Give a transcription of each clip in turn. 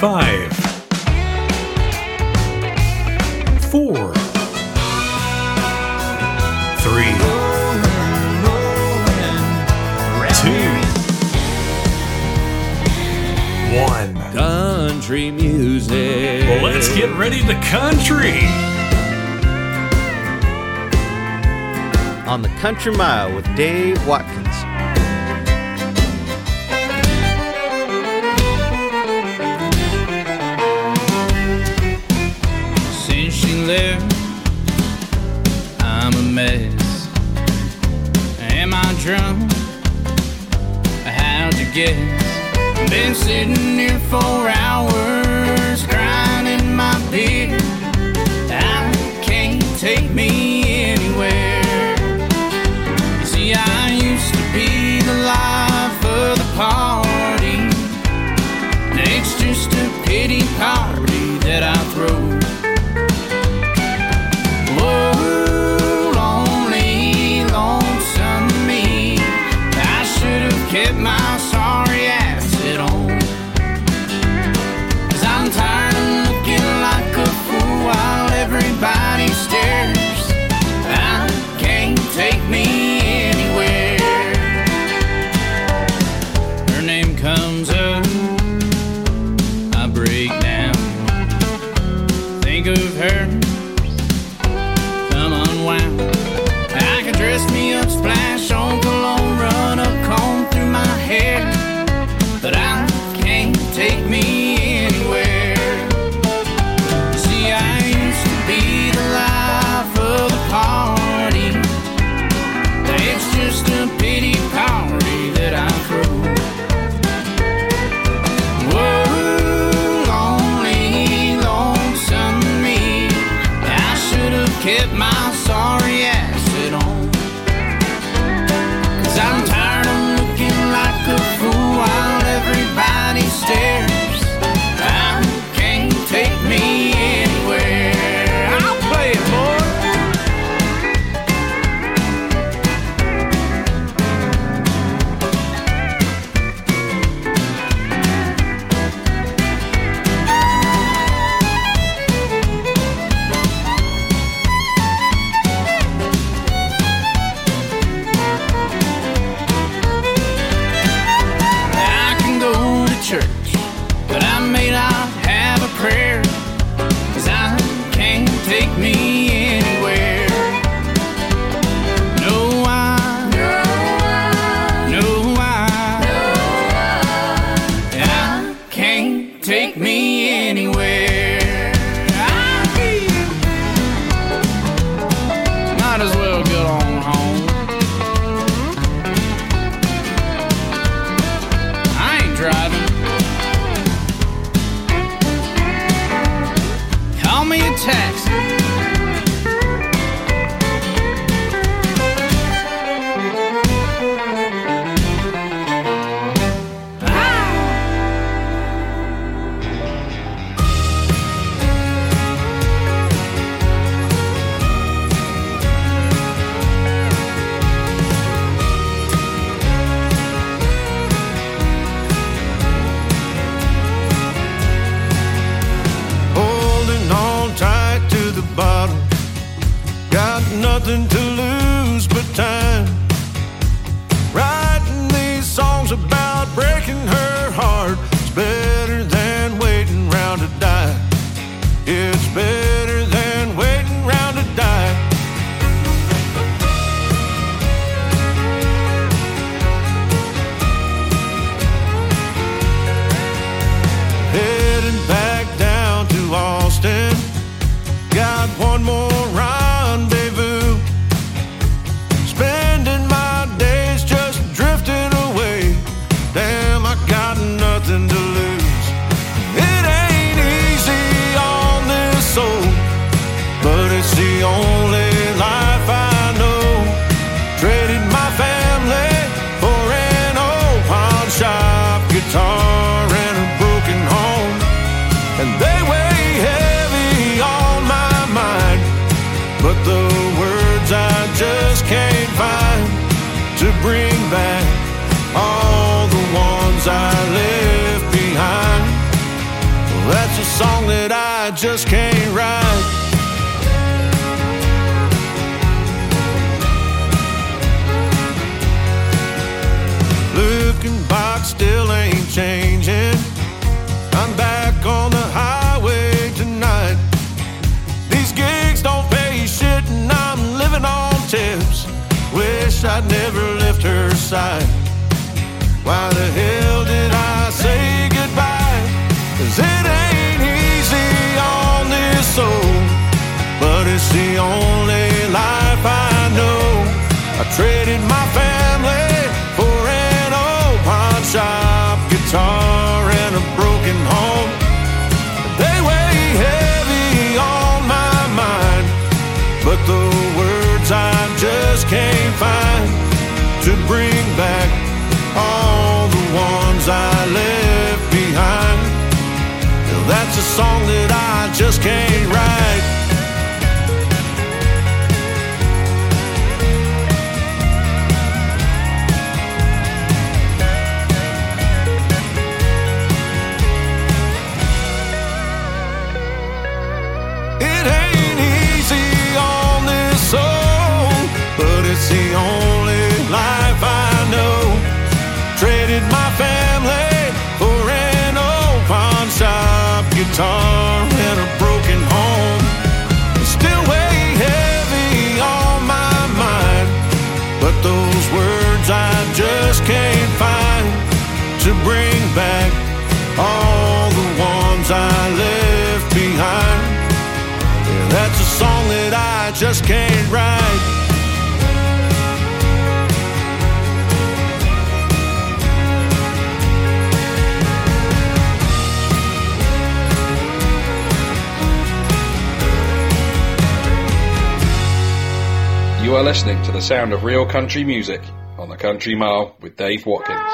Five, four, three, two, one. Country music. Well, let's get ready to country. On the Country Mile with Dave Watkins. There, I'm a mess. Am I drunk? How'd you guess? Been sitting here for hours, grinding my beer. I can't take me anywhere. You see, I used to be the life of the party. Now it's just a pity party that I throw. Get my sorry ass at home, 'cause I'm tired of looking like a fool while everybody stares. I can't take me anywhere. Her name comes up, I break down. Think of her, come unwound. I can dress me up, splash on cologne, run up comb through my hair, but I can't take me anywhere. See, I used to be the life of the party. It's just a pity party that I throw. Whoa, lonely, lonesome me. I should have kept my sorry ass. I'm tired of looking like a fool while everybody stares. I can't take me anywhere. I'll play it, song that I just can't write. Looking back, still ain't changing. I'm back on the highway tonight. These gigs don't pay shit and I'm living on tips. Wish I'd never left her sight. Why the hell did I say goodbye? 'Cause it ain't easy on this old, but it's the only life I know. I traded my family for an old pawn shop guitar and a broken home. They weigh heavy on my mind, but the words I just can't find to bring back all the ones I left behind. Now that's a song that I just can't write. It ain't easy on this soul, but it's the only life I know. Traded my family for an old pawn shop guitar and a broken home. Still weigh heavy on my mind, but those words I just can't find to bring back all the ones I left behind. Yeah, that's a song that I just can't write. You are listening to the sound of real country music on the Country Mile with Dave Watkins.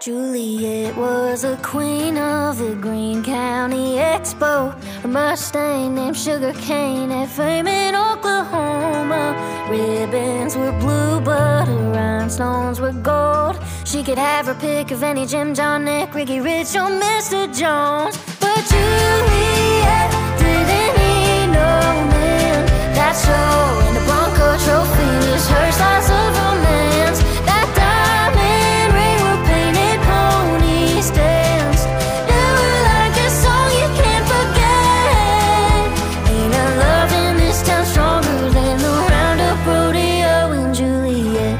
Juliet was a queen of the Greene County Expo. Her Mustang named Sugar Cane had fame in Oklahoma. Ribbons were blue, but her rhinestones were gold. She could have her pick of any Jim, John, Nick, Ricky Rich, or Mr. Jones. But Juliet didn't need no man. That show and the Bronco trophy is her slice of romance. That diamond ring were painted ponies danced. You were like a song you can't forget. Ain't a love in this town stronger than the Roundup Rodeo and Juliet.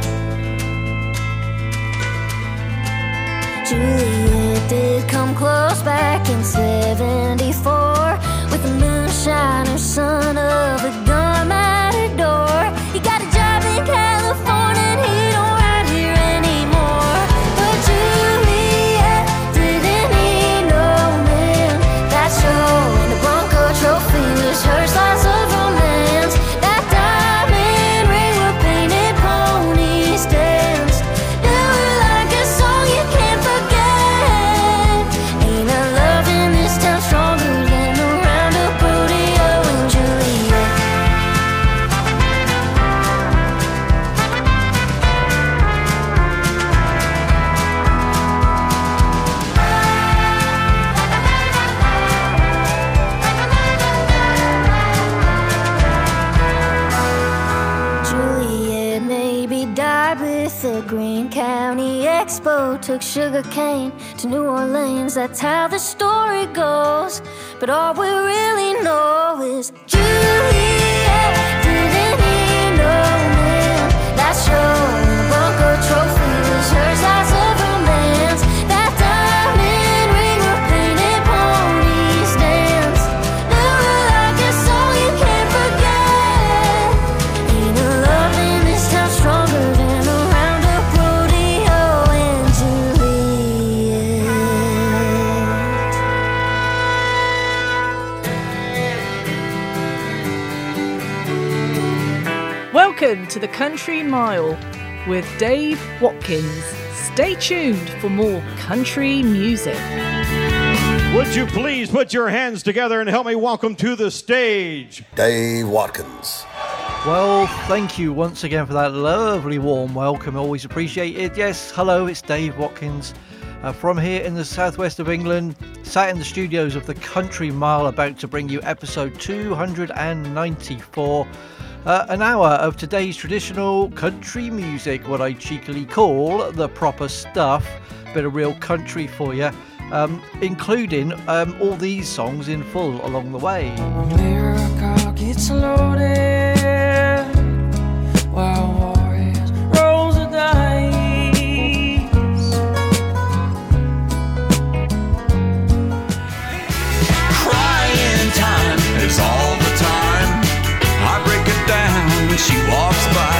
Juliet did come close back in 74 with a moonshiner son of a gun matador. He got a job in California and he don't ride here anymore. But Juliet didn't need no man. That show and the Bronco trophy was her slice of romance. That diamond ring were painted ponies danced. You were like a song you can't forget. Ain't a love in this town stronger than the Roundup Rodeo and Juliet. Juliet maybe died with the Greene County Expo. Took sugar cane to New Orleans, that's how the story goes. But all we really know is Juliet didn't need no man. That show and the Bronco trophy was her slice of romance. That diamond ring were painted ponies danced. You were like a song you can't forget. Ain't a love in this town stronger than a Roundup Rodeo and Juliet. Welcome to the Country Mile with Dave Watkins. Stay tuned for more country music. Would you please put your hands together and help me welcome to the stage Dave Watkins. Well, thank you once again for that lovely warm welcome. Always appreciated. Yes, hello, it's Dave Watkins from here in the southwest of England, sat in the studios of The Country Mile, about to bring you episode 294. An hour of today's traditional country music, what I cheekily call the proper stuff. Bit of real country for you, including all these songs in full along the way. America gets loaded while war is rolls of dice. Crying time is all the time. I break it down when she walks by.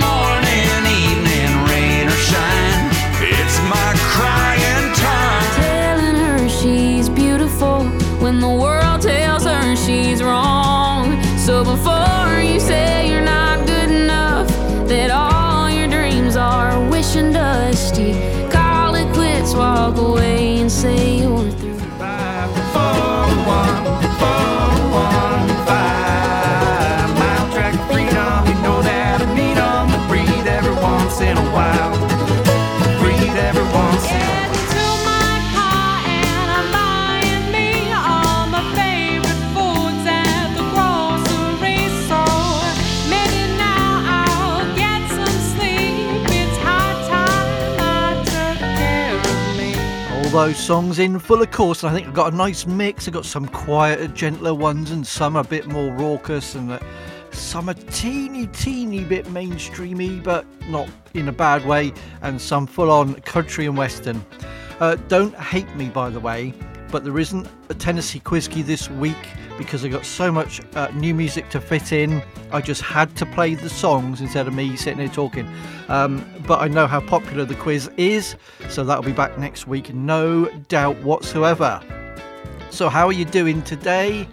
Morning, evening, rain or shine, it's my crying time. Telling her she's beautiful when the world tells her she's wrong. So before you say you're not good enough, that all your dreams are wishing dusty, call it quits, walk away and say you're through. 5, 4, 1, 4, 1, 5. In a while, breathe every once in a while. Into my car and I'm buying me all my favorite foods at the grocery store. Maybe now I'll get some sleep. It's high time I took care of me. All those songs in full, of course, and I think I've got a nice mix. I've got some quieter, gentler ones and some a bit more raucous and some a teeny bit mainstreamy, but not in a bad way, and some full-on country and western. Don't hate me, by the way, but there isn't a Tennessee Quizkey this week because I got so much new music to fit in. I just had to play the songs instead of me sitting here talking, but I know how popular the quiz is, so that'll be back next week, no doubt whatsoever. So how are you doing today?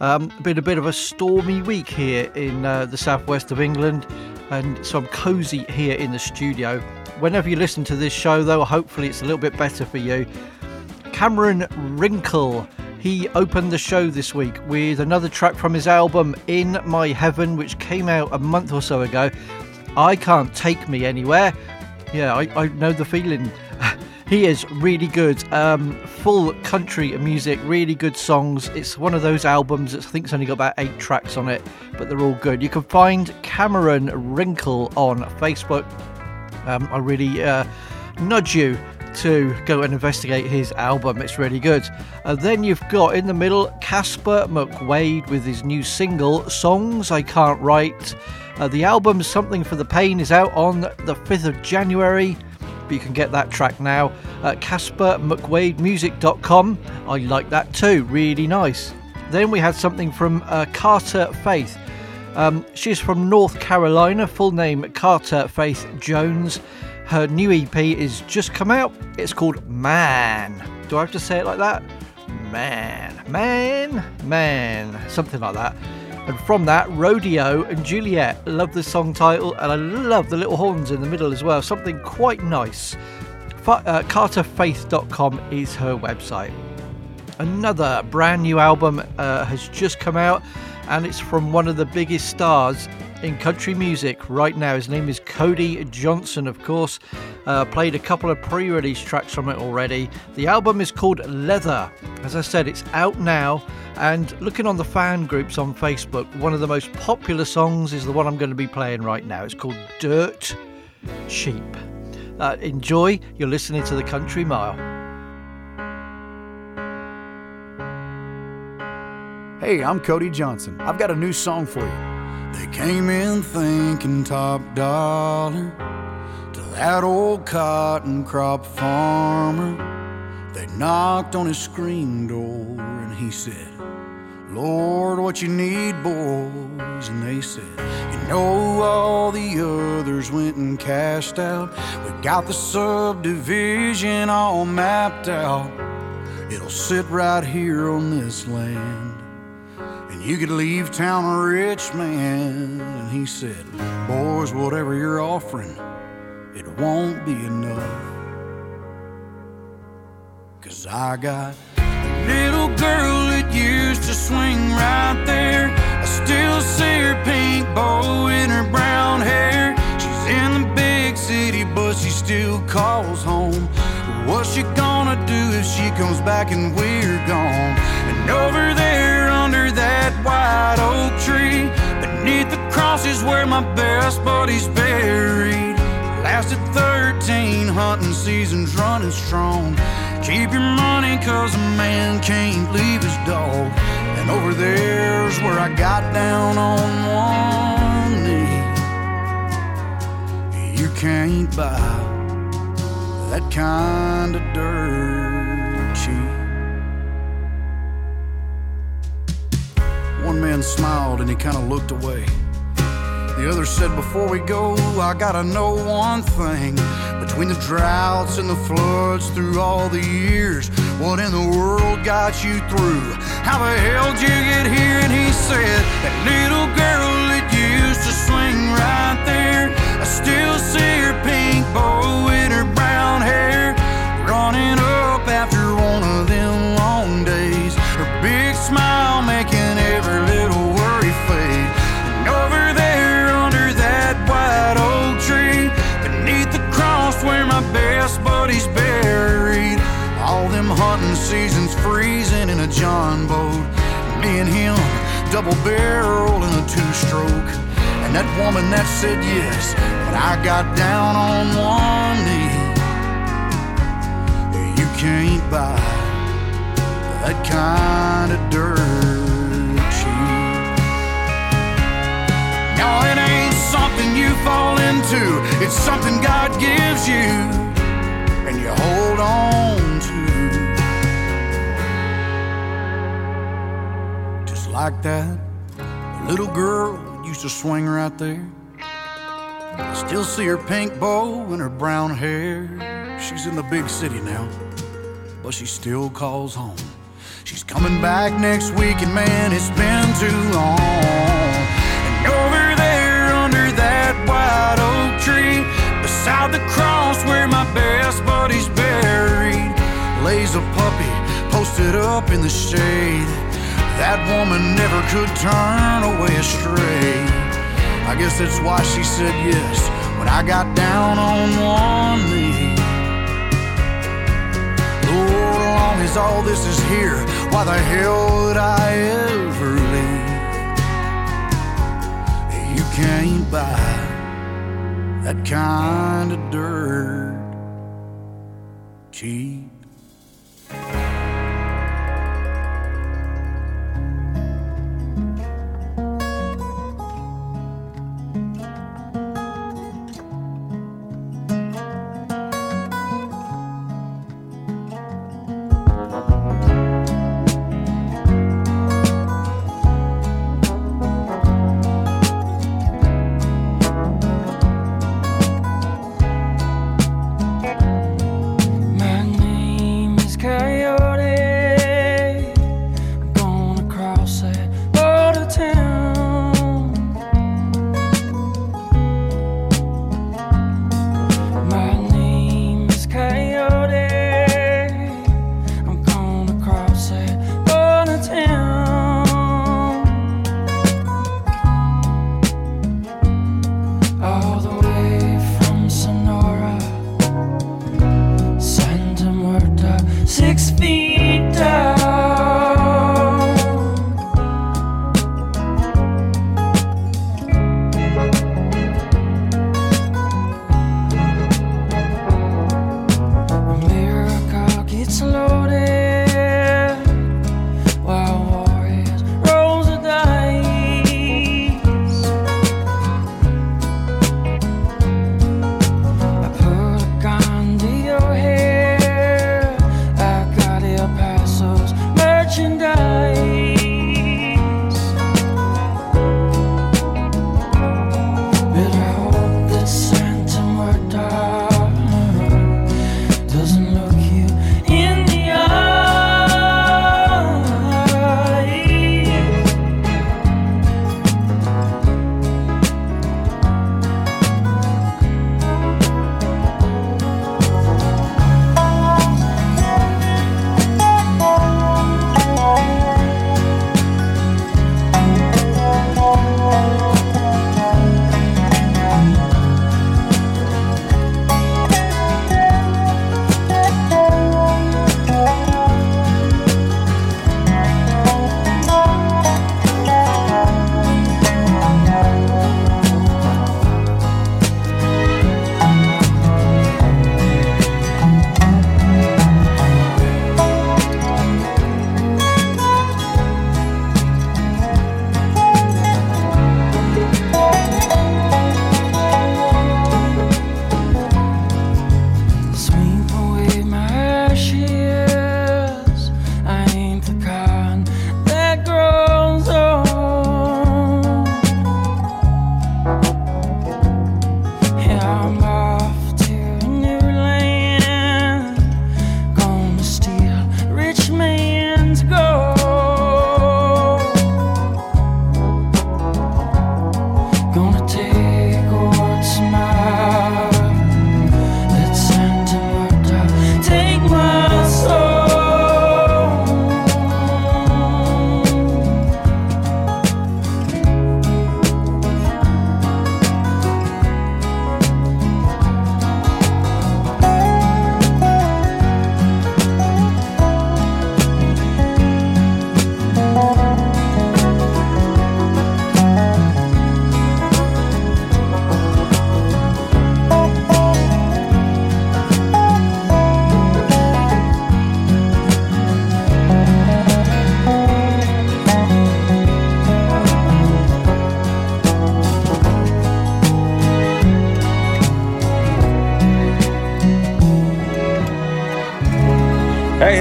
Been a bit of a stormy week here in the southwest of England, and so I'm cosy here in the studio. Whenever you listen to this show, though, hopefully it's a little bit better for you. Cameron Wrinkle, he opened the show this week with another track from his album In My Heaven, which came out a month or so ago. I Can't Take Me Anywhere. Yeah, I know the feeling. He is really good, full country music, really good songs. It's one of those albums that I think has only got about 8 tracks on it, but they're all good. You can find Cameron Wrinkle on Facebook. I really nudge you to go and investigate his album, it's really good. And then you've got in the middle Casper McWade with his new single, Songs I Can't Write. The album Something for the Pain is out on the 5th of January. But you can get that track now at caspermcwademusic.com. I like that too, really nice. Then we had something from Carter Faith. She's from North Carolina, full name Carter Faith Jones. Her new EP is just come out. It's called Man. Do I have to say it like that? Man. Something like that. And from that, Rodeo and Juliet. Love the song title, and I love the little horns in the middle as well. Something quite nice. CarterFaith.com is her website. Another brand new album has just come out, and it's from one of the biggest stars in country music right now. His name is Cody Johnson, of course. Played a couple of pre-release tracks from it already. The album is called Leather. As I said, it's out now, and looking on the fan groups on Facebook, one of the most popular songs is the one I'm going to be playing right now. It's called Dirt Cheap. Enjoy. You're listening to The Country Mile. Hey, I'm Cody Johnson. I've got a new song for you. They came in thinking top dollar to that old cotton crop farmer. They knocked on his screen door and he said, Lord, what you need, boys? And they said, you know, all the others went and cashed out. We got the subdivision all mapped out. It'll sit right here on this land. You could leave town a rich man. And he said, boys, whatever you're offering, it won't be enough. Cause I got a little girl that used to swing right there. I still see her pink bow in her brown hair. She's in the big city, but she still calls home. What's she gonna do if she comes back and we're gone? And over there under that white oak tree, beneath the cross is where my best buddy's buried. Lasted 13 hunting seasons, running strong. Keep your money, cause a man can't leave his dog. And over there's where I got down on one knee. You can't buy that kind of dirt cheap. One man smiled and he kind of looked away. The other said, before we go, I gotta know one thing. Between the droughts and the floods, through all the years, what in the world got you through? How the hell did you get here? And he said, that little girl that used to swing right there, I still see her pink bow in her brown hair, running up after one of them long days, her big smile making every little worry fade. And over there under that white old tree, beneath the cross where my best buddy's buried, all them hunting seasons freezing in a John boat, me and him double barrel in a two-stroke. And that woman that said yes, when I got down on one knee. You can't buy that kind of dirt cheap. No, it ain't something you fall into, it's something God gives you, and you hold on to. Just like that little girl used to swing right there, I still see her pink bow and her brown hair. She's in the big city now, but she still calls home. She's coming back next week, and man, it's been too long. And over there under that white oak tree, beside the cross where my best buddy's buried, lays a puppy posted up in the shade. That woman never could turn away astray. I guess that's why she said yes when I got down on one knee. Lord, long as all this is here, why the hell would I ever leave? You can't buy that kind of dirt cheap.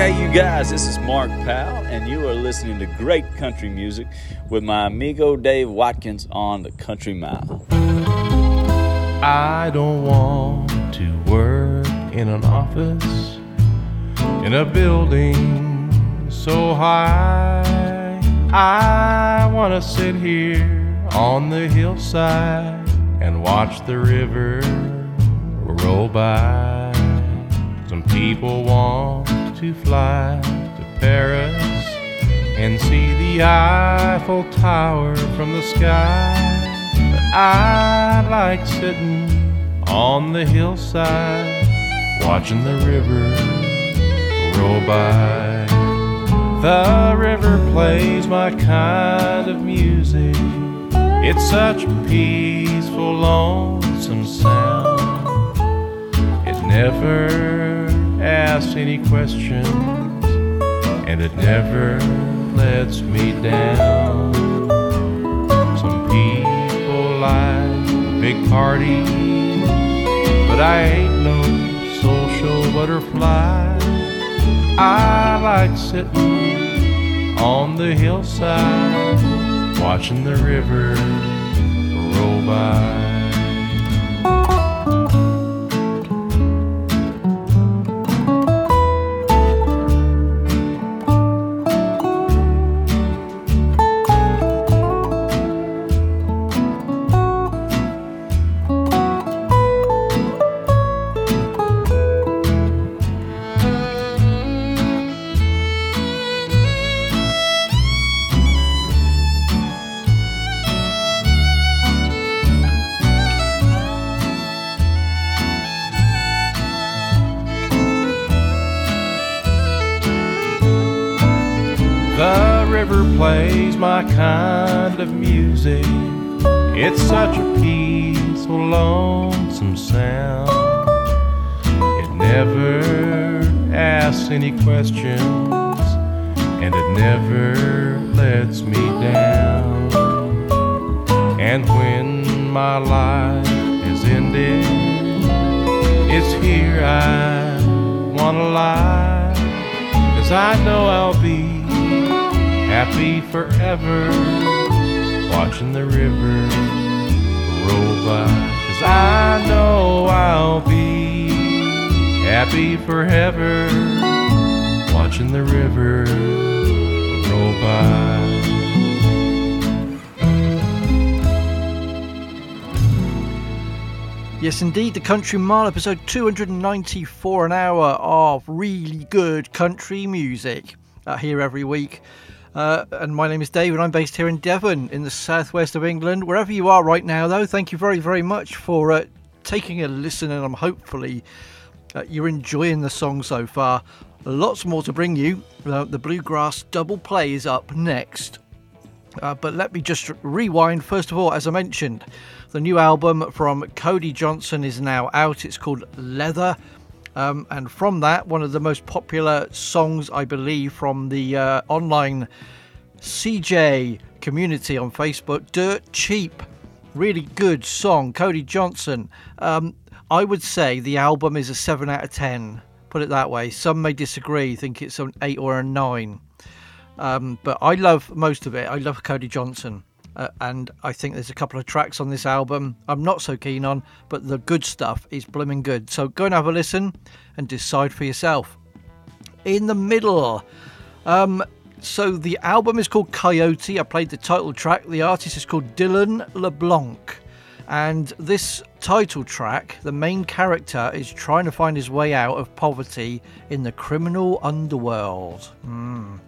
Hey, you guys, this is Mark Powell, and you are listening to great country music with my amigo Dave Watkins on The Country Mile. I don't want to work in an office, in a building so high. I want to sit here on the hillside and watch the river roll by. Some people want to fly to Paris and see the Eiffel Tower from the sky. But I like sitting on the hillside, watching the river roll by. The river plays my kind of music. It's such a peaceful, lonesome sound. It never asks any questions, and it never lets me down. Some people like big parties, but I ain't no social butterfly. I like sitting on the hillside, watching the river roll by. Plays my kind of music. It's such a peaceful, lonesome sound. It never asks any questions, and it never lets me down. And when my life is ended, it's here I wanna lie, 'cause I know I'll be happy forever, watching the river roll by. 'Cause I know I'll be happy forever, watching the river roll by. Yes, indeed, The Country Mile, episode 294, an hour of really good country music here every week. And my name is Dave, and I'm based here in Devon, in the southwest of England. Wherever you are right now, though, thank you very, very much for taking a listen, and I'm hopefully you're enjoying the song so far. Lots more to bring you. The Bluegrass Double Play is up next. But let me just rewind. First of all, as I mentioned, the new album from Cody Johnson is now out. It's called Leather. And from that, one of the most popular songs, I believe, from the online CJ community on Facebook, Dirt Cheap. Really good song, Cody Johnson. I would say the album is a 7 out of 10, put it that way. Some may disagree, think it's an 8 or a 9. But I love most of it. I love Cody Johnson. And I think there's a couple of tracks on this album I'm not so keen on, but the good stuff is blooming good. So go and have a listen and decide for yourself. In the middle. So the album is called Coyote. I played the title track. The artist is called Dylan LeBlanc. And this title track, the main character is trying to find his way out of poverty in the criminal underworld.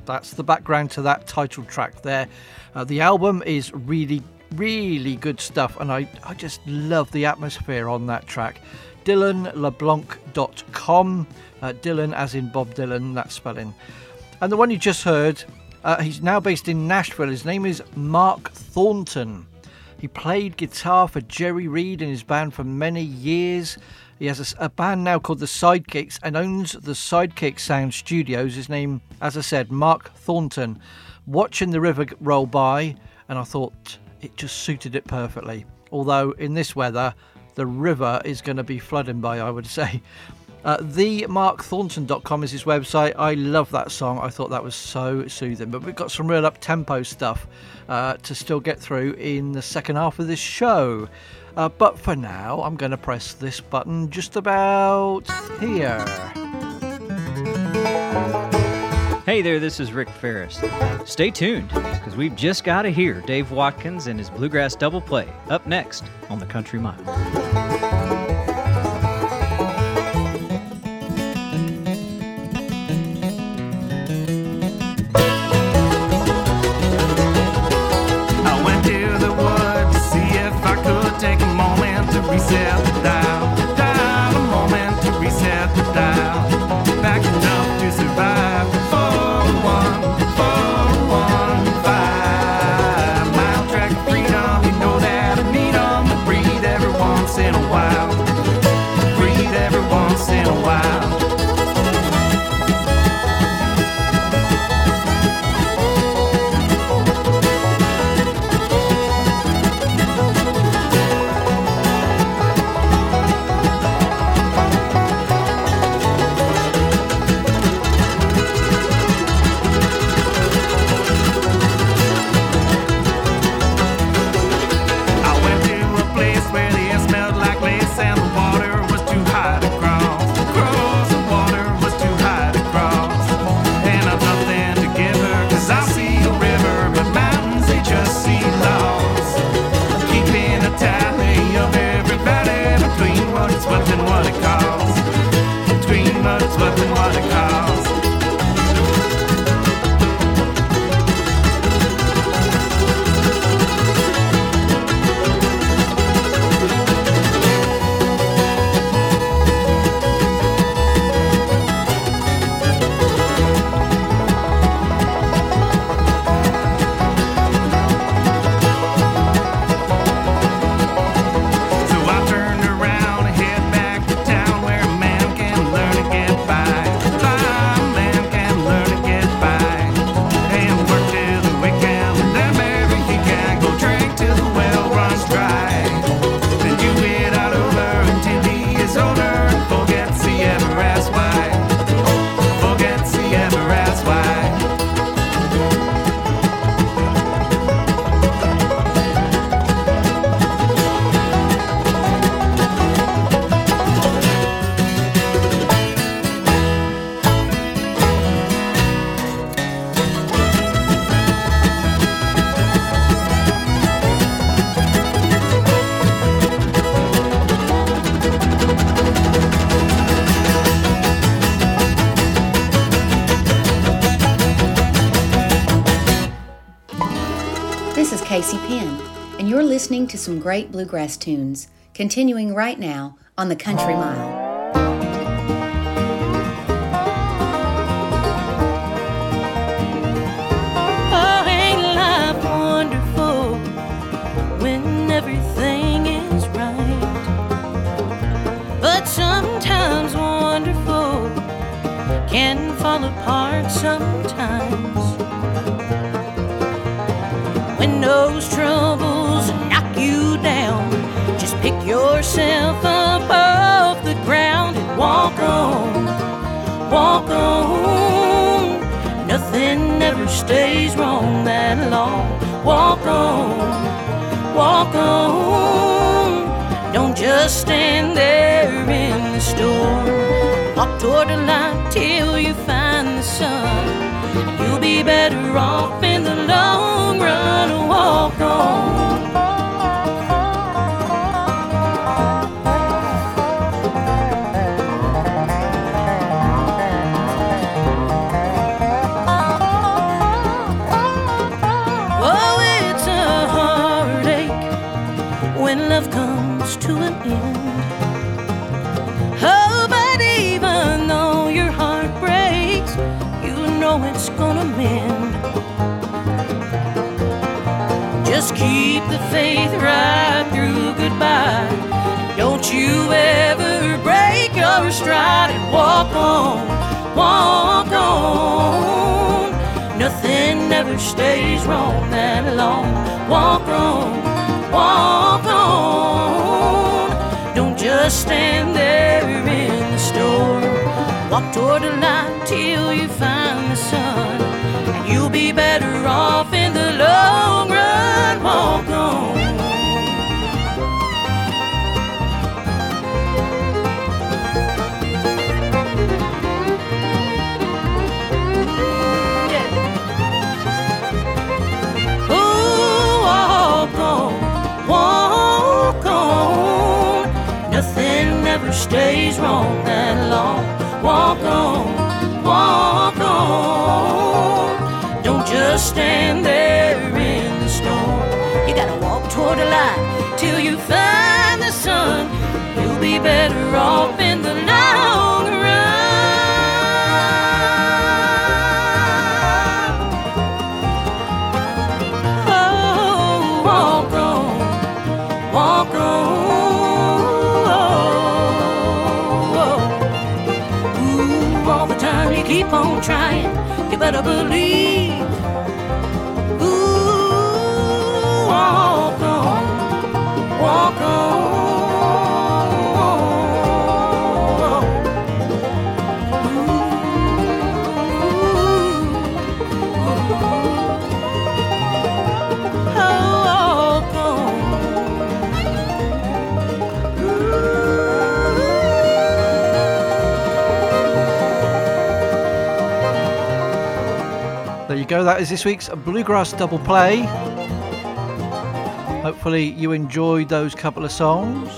That's the background to that title track there. The album is really, really good stuff, and I just love the atmosphere on that track. DylanLeBlanc.com, Dylan as in Bob Dylan, that spelling. And the one you just heard, he's now based in Nashville. His name is Mark Thornton. He played guitar for Jerry Reed and his band for many years. He has a band now called The Sidekicks and owns The Sidekick Sound Studios. His name, as I said, Mark Thornton. Watching the river roll by, and I thought it just suited it perfectly. Although in this weather, the river is going to be flooding by, I would say. The markthornton.com is his website. I love that song. I thought that was so soothing. But we've got some real up-tempo stuff to still get through in the second half of this show. But for now, I'm going to press this button just about here. Hey there, this is Rick Ferris. Stay tuned, because we've just got to hear Dave Watkins and his Bluegrass Double Play up next on The Country Mile. Listening to some great bluegrass tunes, continuing right now on The Country Mile. Stays wrong that long. Walk on, walk on. Don't just stand there in the storm. Walk toward the light till you find the sun. You'll be better off in the long run. Walk on. Keep the faith right through goodbye. Don't you ever break your stride and walk on, walk on. Nothing ever stays wrong that long. Walk on, walk on. Don't just stand there in the storm. Walk toward the light till you find the sun, and you'll be better off in the long run. Walk on. Stays wrong that long. Walk on, walk on. Don't just stand there in the storm. You gotta walk toward the light till you find the sun. You'll be better off in the long run. Oh, walk on, walk on. Keep on trying, you better believe. Ooh, walk on, walk on. Ooh, walk on. Ooh. There you go, that is this week's Bluegrass Double Play. Hopefully you enjoyed those couple of songs.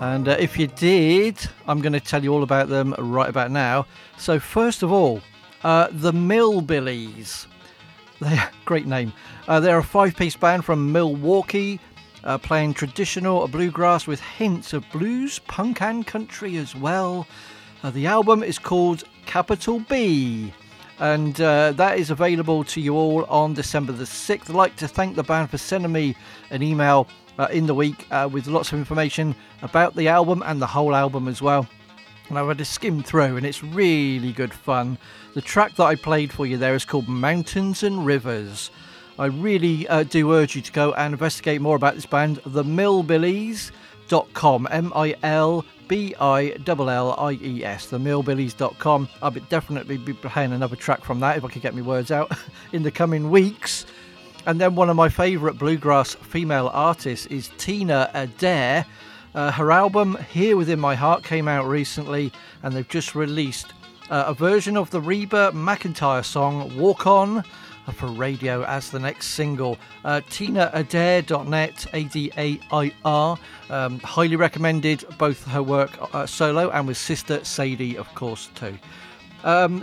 And if you did, I'm going to tell you all about them right about now. So first of all, the Millbillies. Great name. They're a five-piece band from Milwaukee, playing traditional bluegrass with hints of blues, punk and country as well. The album is called Capital B. And that is available to you all on December the 6th. I'd like to thank the band for sending me an email in the week with lots of information about the album and the whole album as well. And I've had to skim through, and it's really good fun. The track that I played for you there is called Mountains and Rivers. I really do urge you to go and investigate more about this band, themillbillies.com, MILBILLIES, themillbillies.com. I'll definitely be playing another track from that if I could get my words out in the coming weeks. And then one of my favourite bluegrass female artists is Tina Adair. Her album Here Within My Heart came out recently, and they've just released a version of the Reba McEntire song Walk On for radio as the next single. TinaAdair.net, A-D-A-I-R. Highly recommended, both her work solo and with Sister Sadie, of course, too.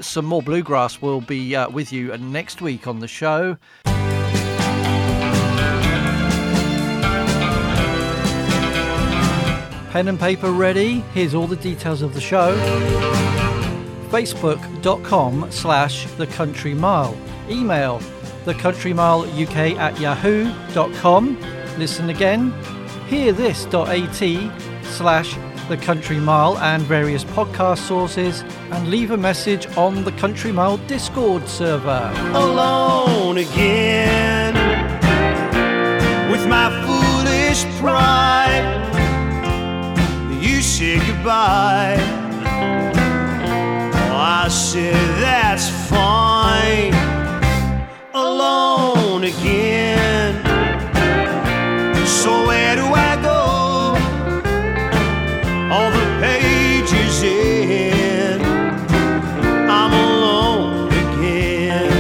Some more bluegrass will be with you next week on the show. Pen and paper ready? Here's all the details of the show. Facebook.com/thecountry mile. Email thecountrymileuk@yahoo.com. Listen again, hearthis.at/thecountry mile and various podcast sources, and leave a message on the Country Mile Discord server. Alone again with my foolish pride, you say goodbye. Oh, I said that's fine. Alone again, so where do I go? All the pages in, I'm alone again.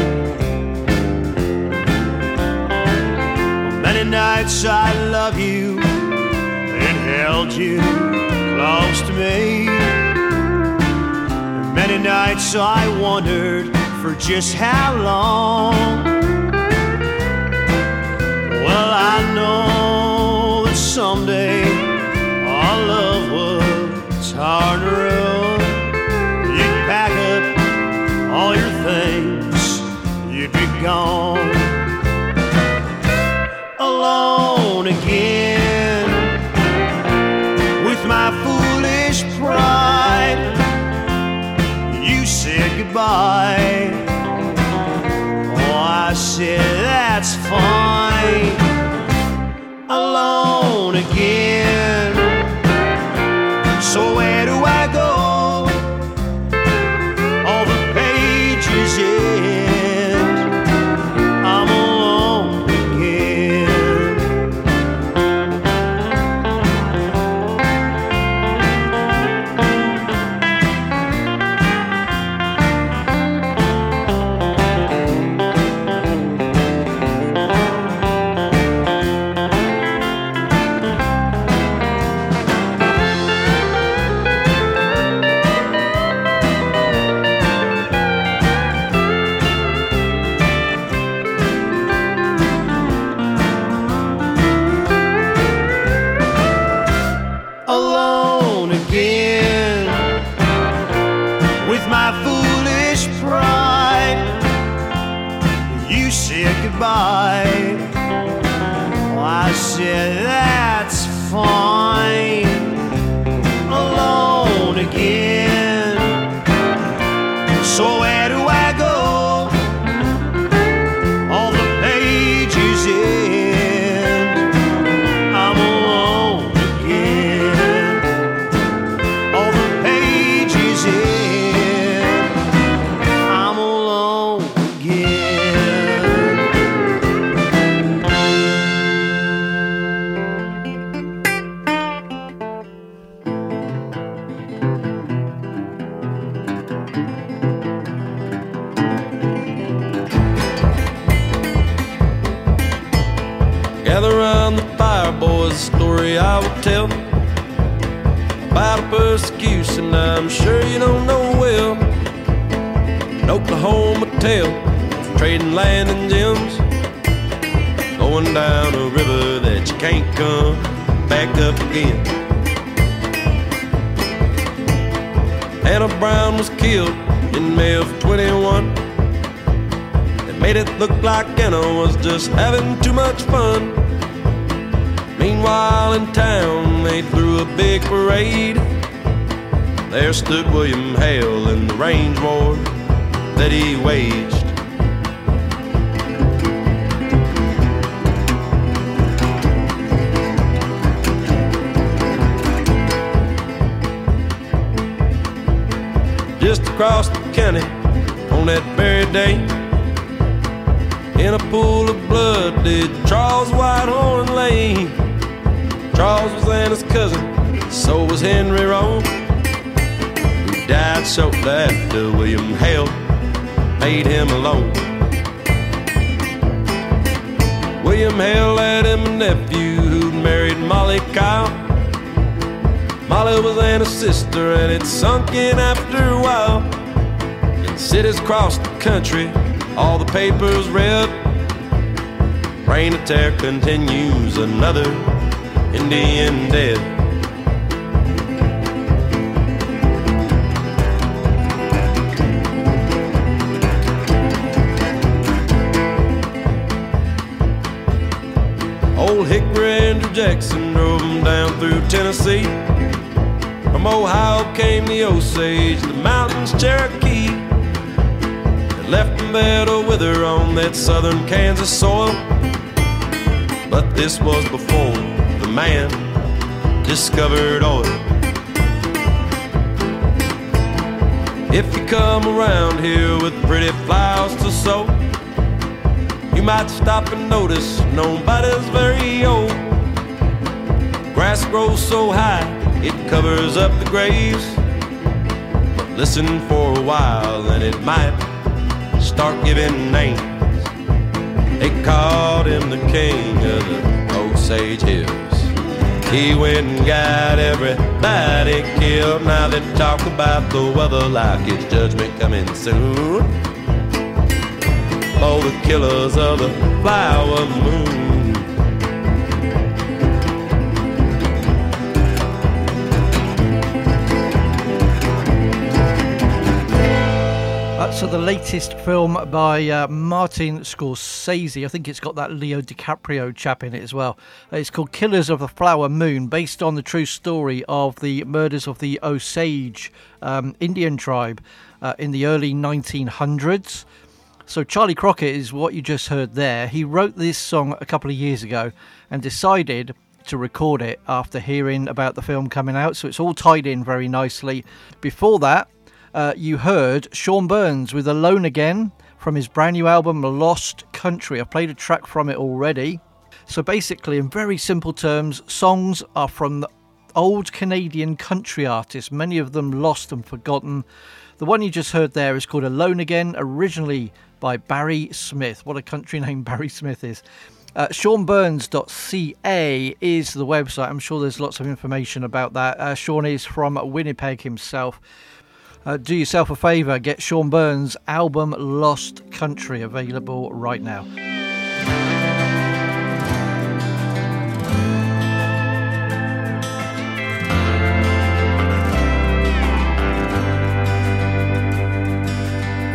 Many nights I love you and held you close to me. Many nights I wondered for just how long. Well, I know that someday our love will turn around. You pack up all your things, you'd be gone. Alone again with my foolish pride, you said goodbye. I said that's fine. Alone again, so where do I go? by. Well, I said, that's fine. Alone again. So where do I go? All the pages end. I'm alone again. All the pages end. I'm alone again. Gather round the fire, boys, a story I will tell about a persecution I'm sure you don't know well. An Oklahoma tale, trading land and gems, going down a river that you can't come back up again. Anna Brown was killed in May of 21. They made it look like Anna was just having too much fun. Meanwhile in town they threw a big parade. There stood William Hale in the range war that he waged. Just across the county on that very day, in a pool of blood did Charles Whitehorn lay. Charles was Anna's cousin, so was Henry Roan, who died shortly after William Hale made him alone. William Hale had him a nephew who married Molly Kyle. Molly was Anna's sister and it sunk in after a while. In cities across the country, all the papers read, Reign of Terror continues, another Indian dead. Old Hickory Andrew Jackson drove him down through Tennessee. From Ohio came the Osage, the mountains Cherokee. They left him there to wither on that southern Kansas soil. But this was before the man discovered oil. If you come around here with pretty flowers to sow, you might stop and notice nobody's very old. Grass grows so high it covers up the graves, but listen for a while and it might start giving names. They called him the king of the Osage Hills. He went and got everybody killed. Now they talk about the weather like it's judgment coming soon. Oh, the killers of the flower moon. So the latest film by Martin Scorsese, I think it's got that Leo DiCaprio chap in it as well. It's called Killers of the Flower Moon, based on the true story of the murders of the Osage Indian tribe in the early 1900s. So Charlie Crockett is what you just heard there. He wrote this song a couple of years ago and decided to record it after hearing about the film coming out. So it's all tied in very nicely. Before that, you heard Sean Burns with Alone Again from his brand new album Lost Country. I played a track from it already. So basically, in very simple terms, songs are from old Canadian country artists, many of them lost and forgotten. The one you just heard there is called Alone Again, originally by Barry Smith. What a country name Barry Smith is. SeanBurns.ca is the website. I'm sure there's lots of information about that. Sean is from Winnipeg himself. Do yourself a favour, get Sean Burns' album Lost Country, available right now.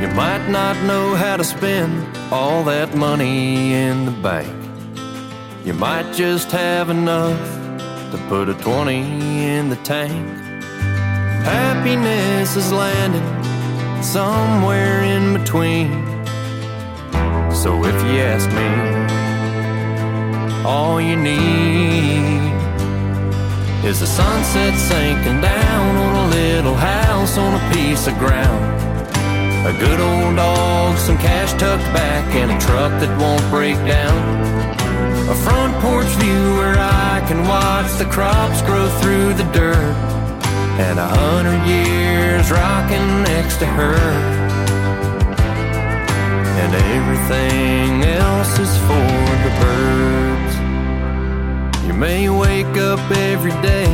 You might not know how to spend all that money in the bank. You might just have enough to put a 20 in the tank. Happiness is landing somewhere in between. So if you ask me, all you need is the sunset sinking down on a little house on a piece of ground. A good old dog, some cash tucked back, and a truck that won't break down. A front porch view where I can watch the crops grow through the dirt, and 100 years rocking next to her. And everything else is for the birds. You may wake up every day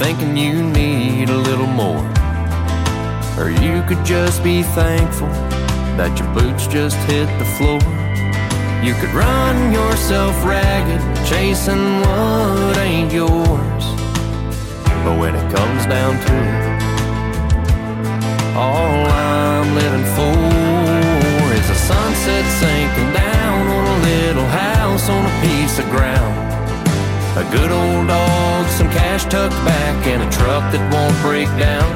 thinking you need a little more, or you could just be thankful that your boots just hit the floor. You could run yourself ragged, chasing what ain't yours. But when it comes down to it, all I'm living for is a sunset sinking down on a little house on a piece of ground. A good old dog, some cash tucked back, and a truck that won't break down.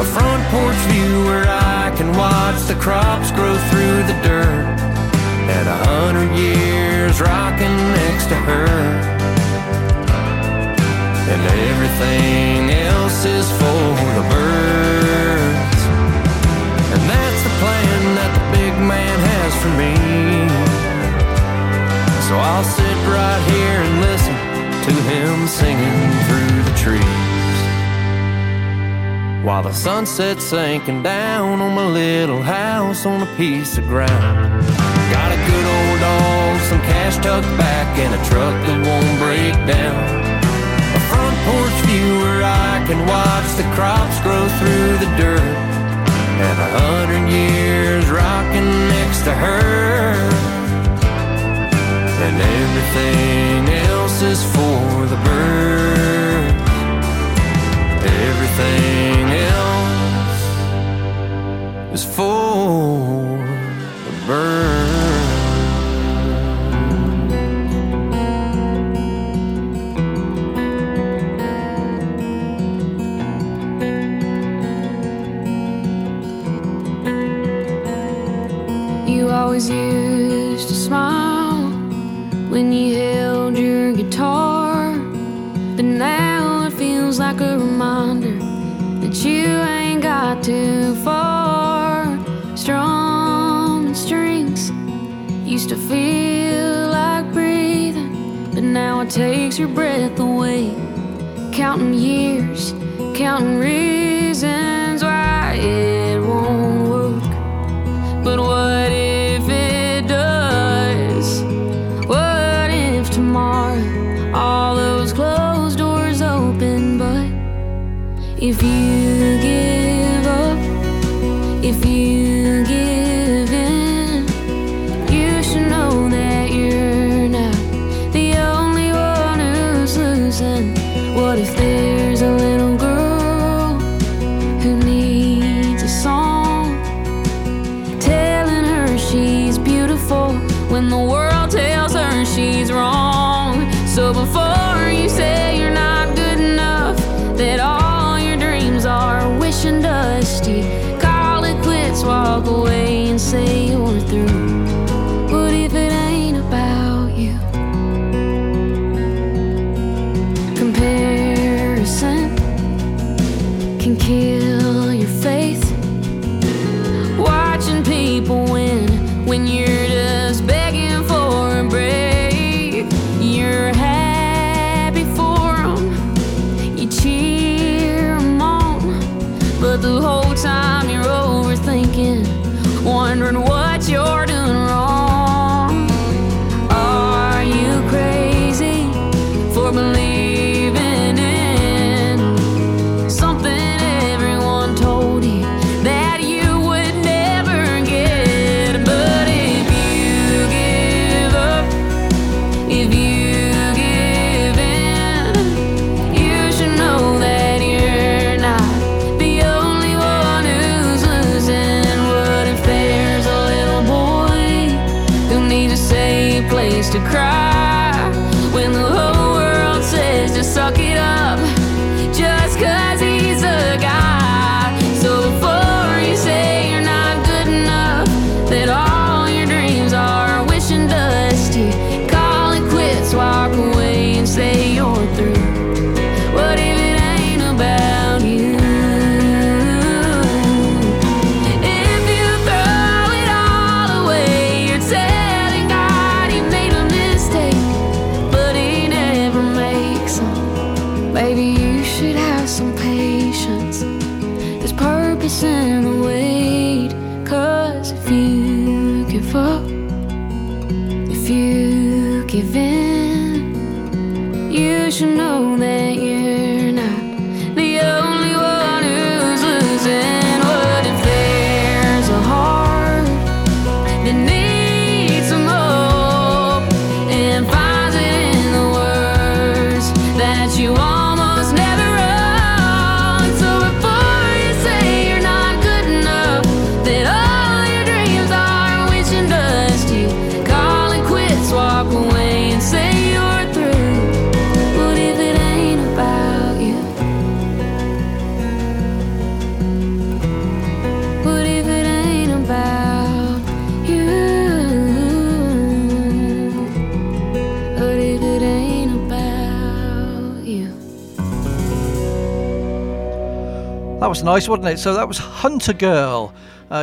A front porch view where I can watch the crops grow through the dirt, and 100 years rocking next to her. And everything else is for the birds. And that's the plan that the big man has for me. So I'll sit right here and listen to him singing through the trees, while the sunset's sinking down on my little house on a piece of ground. Got a good old dog, some cash tucked back, and a truck that won't break down. A front porch view where I can watch the crops grow through the dirt, and 100 years rocking next to her. And everything else is for the birds. Everything else is for the birds. You always used to smile when you held your guitar, but now it feels like a reminder that you ain't got too far. Strong strings used to feel like breathing, but now it takes your breath away. Counting years, counting reasons why it won't work. But what if it does? What if tomorrow all those closed doors open? But if you everyone told you that you would never get, but it to cry when the whole world says to suck it up just 'cause he's a guy. So before you say you're not good enough, that all your dreams are wishing dust, you call it quits, walk away and say you're through. What if it ain't about you? If you throw it all away, you're telling God he made a mistake, but he never makes them. Maybe you should have some patience. There's purpose in the wait, 'cause if you give up, if you give in, you should know that you almost never wrong. So before you say you're not good enough, that all your dreams are wishing dust, you call it quits, walk away and say you're through. What if it ain't about you? What if it ain't about you? What if it ain't about you? That was nice, wasn't it? So that was Hunter Girl.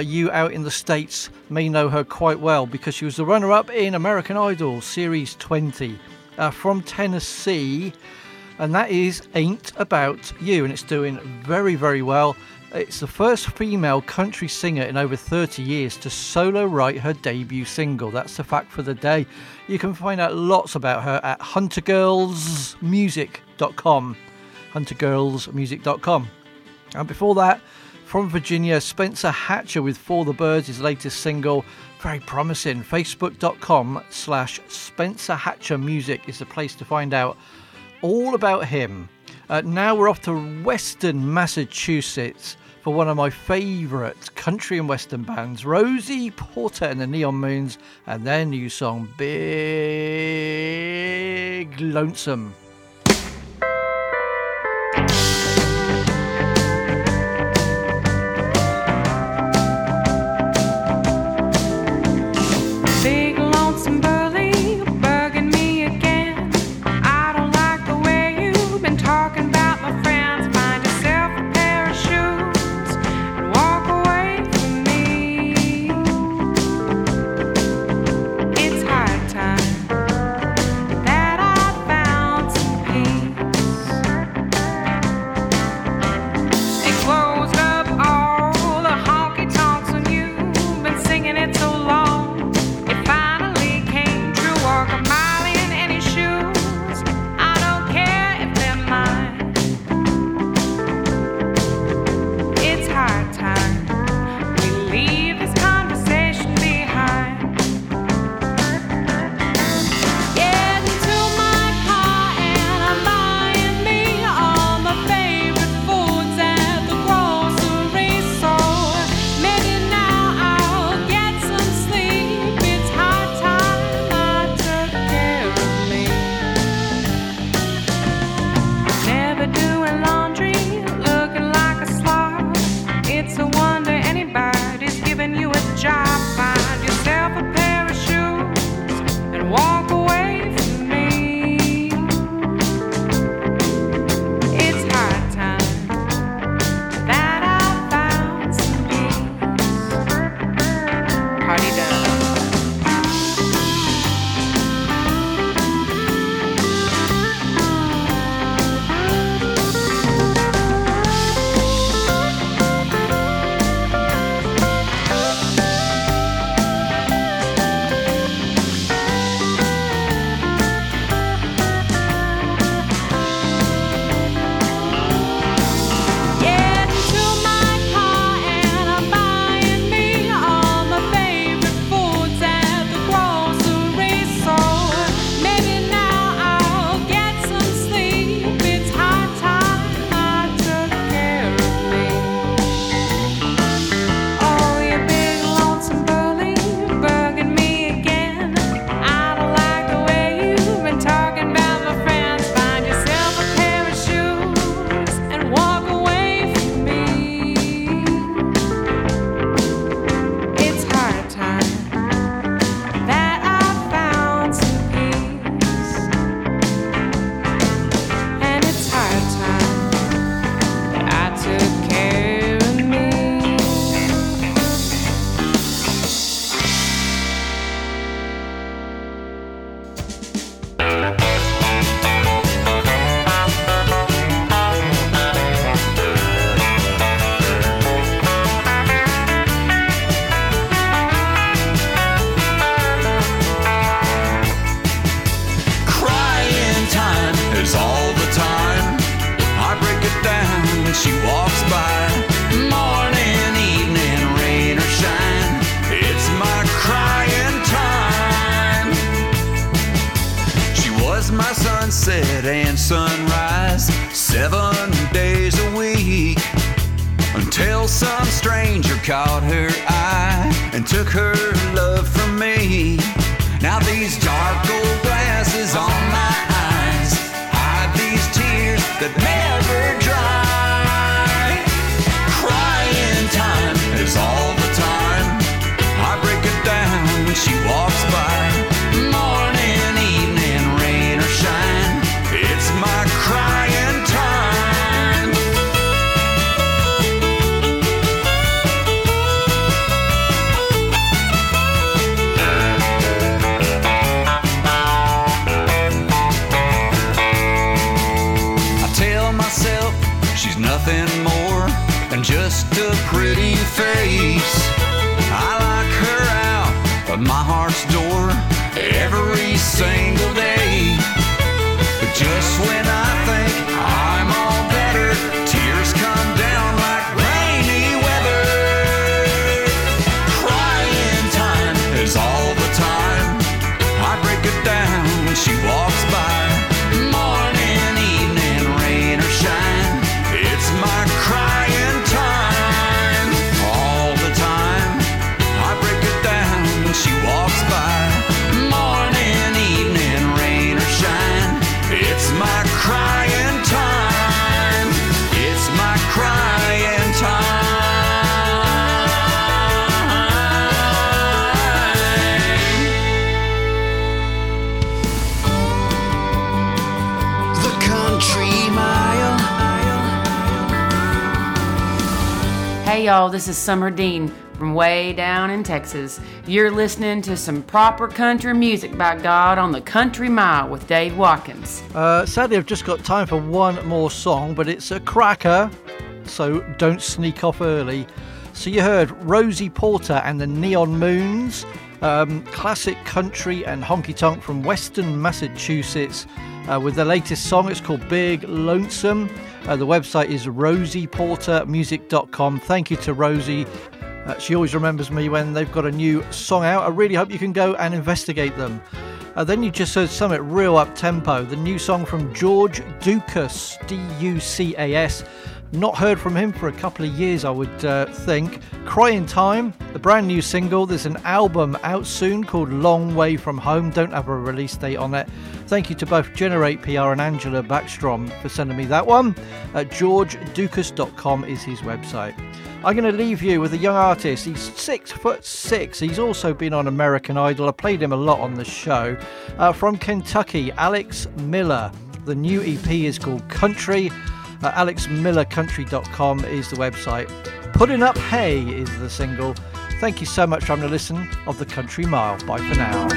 You out in the States may know her quite well because she was the runner-up in American Idol Series 20 from Tennessee, and that is Ain't About You, and it's doing very, very well. It's the first female country singer in over 30 years to solo write her debut single. That's the fact for the day. You can find out lots about her at huntergirlsmusic.com. huntergirlsmusic.com. And before that, from Virginia, Spencer Hatcher with For The Birds, his latest single, very promising. Facebook.com/Spencer Hatcher Music is the place to find out all about him. Now we're off to Western Massachusetts for one of my favourite country and western bands, Rosie Porter and the Neon Moons, and their new song, Big Lonesome. Bounce. sunset and sunrise, 7 days a week, until some stranger caught her eye and took her love from me. Now these dark old glasses on my eyes hide these tears that never dry. Crying time is all the time. I break it down when she walks by. Morning, evening, rain or shine, it's my crying time. I tell myself she's nothing more than just a pretty face. I like her out of my heart's door every single day. But just when I think I'm all better, tears come down like rainy weather. Crying time is all the time. I break it down when she walks by. Morning, evening, rain or shine, it's my crying time. All the time, I break it down when she walks by. It's my crying time. It's my crying time. The Country Mile. Hey y'all, this is Summer Dean from way down in Texas. You're listening to some proper country music, by God, on The Country Mile with Dave Watkins. Sadly, I've just got time for one more song, but it's a cracker, so don't sneak off early. So you heard Rosie Porter and the Neon Moons, classic country and honky-tonk from Western Massachusetts, with the latest song. It's called Big Lonesome. The website is rosieportermusic.com. Thank you to Rosie. She always remembers me when they've got a new song out. I really hope you can go and investigate them. Then you just heard something real up-tempo, the new song from George Dukas, D-U-C-A-S. Not heard from him for a couple of years, I would think. Crying Time, the brand new single. There's an album out soon called Long Way From Home. Don't have a release date on it. Thank you to both Generate PR and Angela Backstrom for sending me that one. GeorgeDukas.com is his website. I'm going to leave you with a young artist. He's 6'6". He's also been on American Idol. I played him a lot on the show. From Kentucky, Alex Miller. The new EP is called Country. AlexMillerCountry.com is the website. Putting Up Hay is the single. Thank you so much for having a listen of The Country Mile. Bye for now.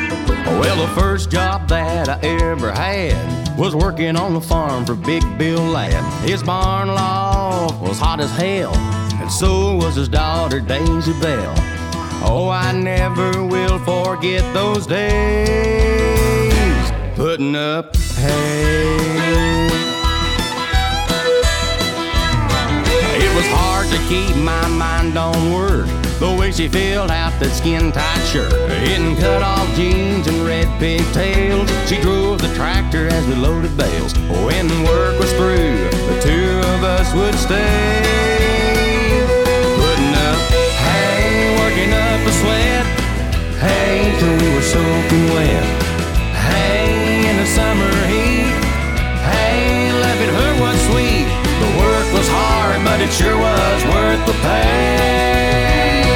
Well, the first job that I ever had was working on the farm for Big Bill Ladd. His barn loft was hot as hell, and so was his daughter Daisy Bell. Oh, I never will forget those days putting up hay. It was hard to keep my mind on work, the way she filled out that skin-tight shirt. In cut-off jeans and red pigtails, she drove the tractor as we loaded bales. When work was through, the two of us would stay putting up hay, working up a sweat. Hay till we were soaking wet. Hay in the summer heat. Hay loving her was sweet. The work was hard, but it sure was worth the pay.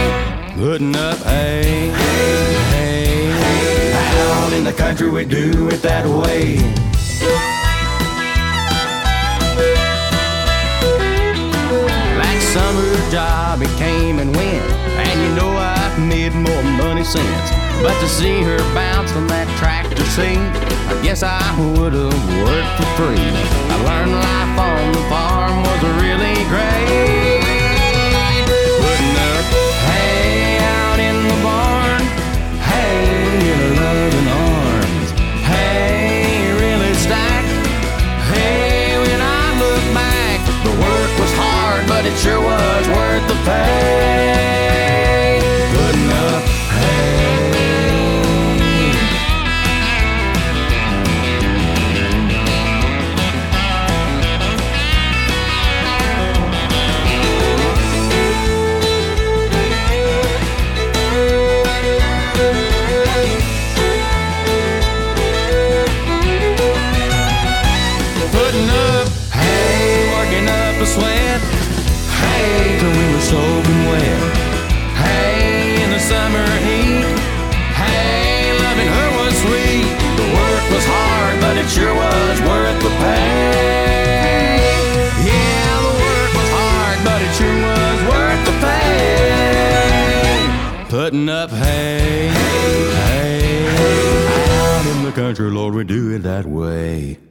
Putting up hay, hay, hay, hay. Out in the country we do it that way. That summer job, it came and went, and you know I've made more money since. But to see her bounce on that tractor seat, I guess I would've worked for free. I learned life on the farm was really great. Putting up hay out in the barn, hay in her loving arms, hay really stacked. Hay when I look back, the work was hard, but it sure was worth the pay. Putting up hay. putting up hay, hey, hey, hey. Out in the country, Lord, we do it that way.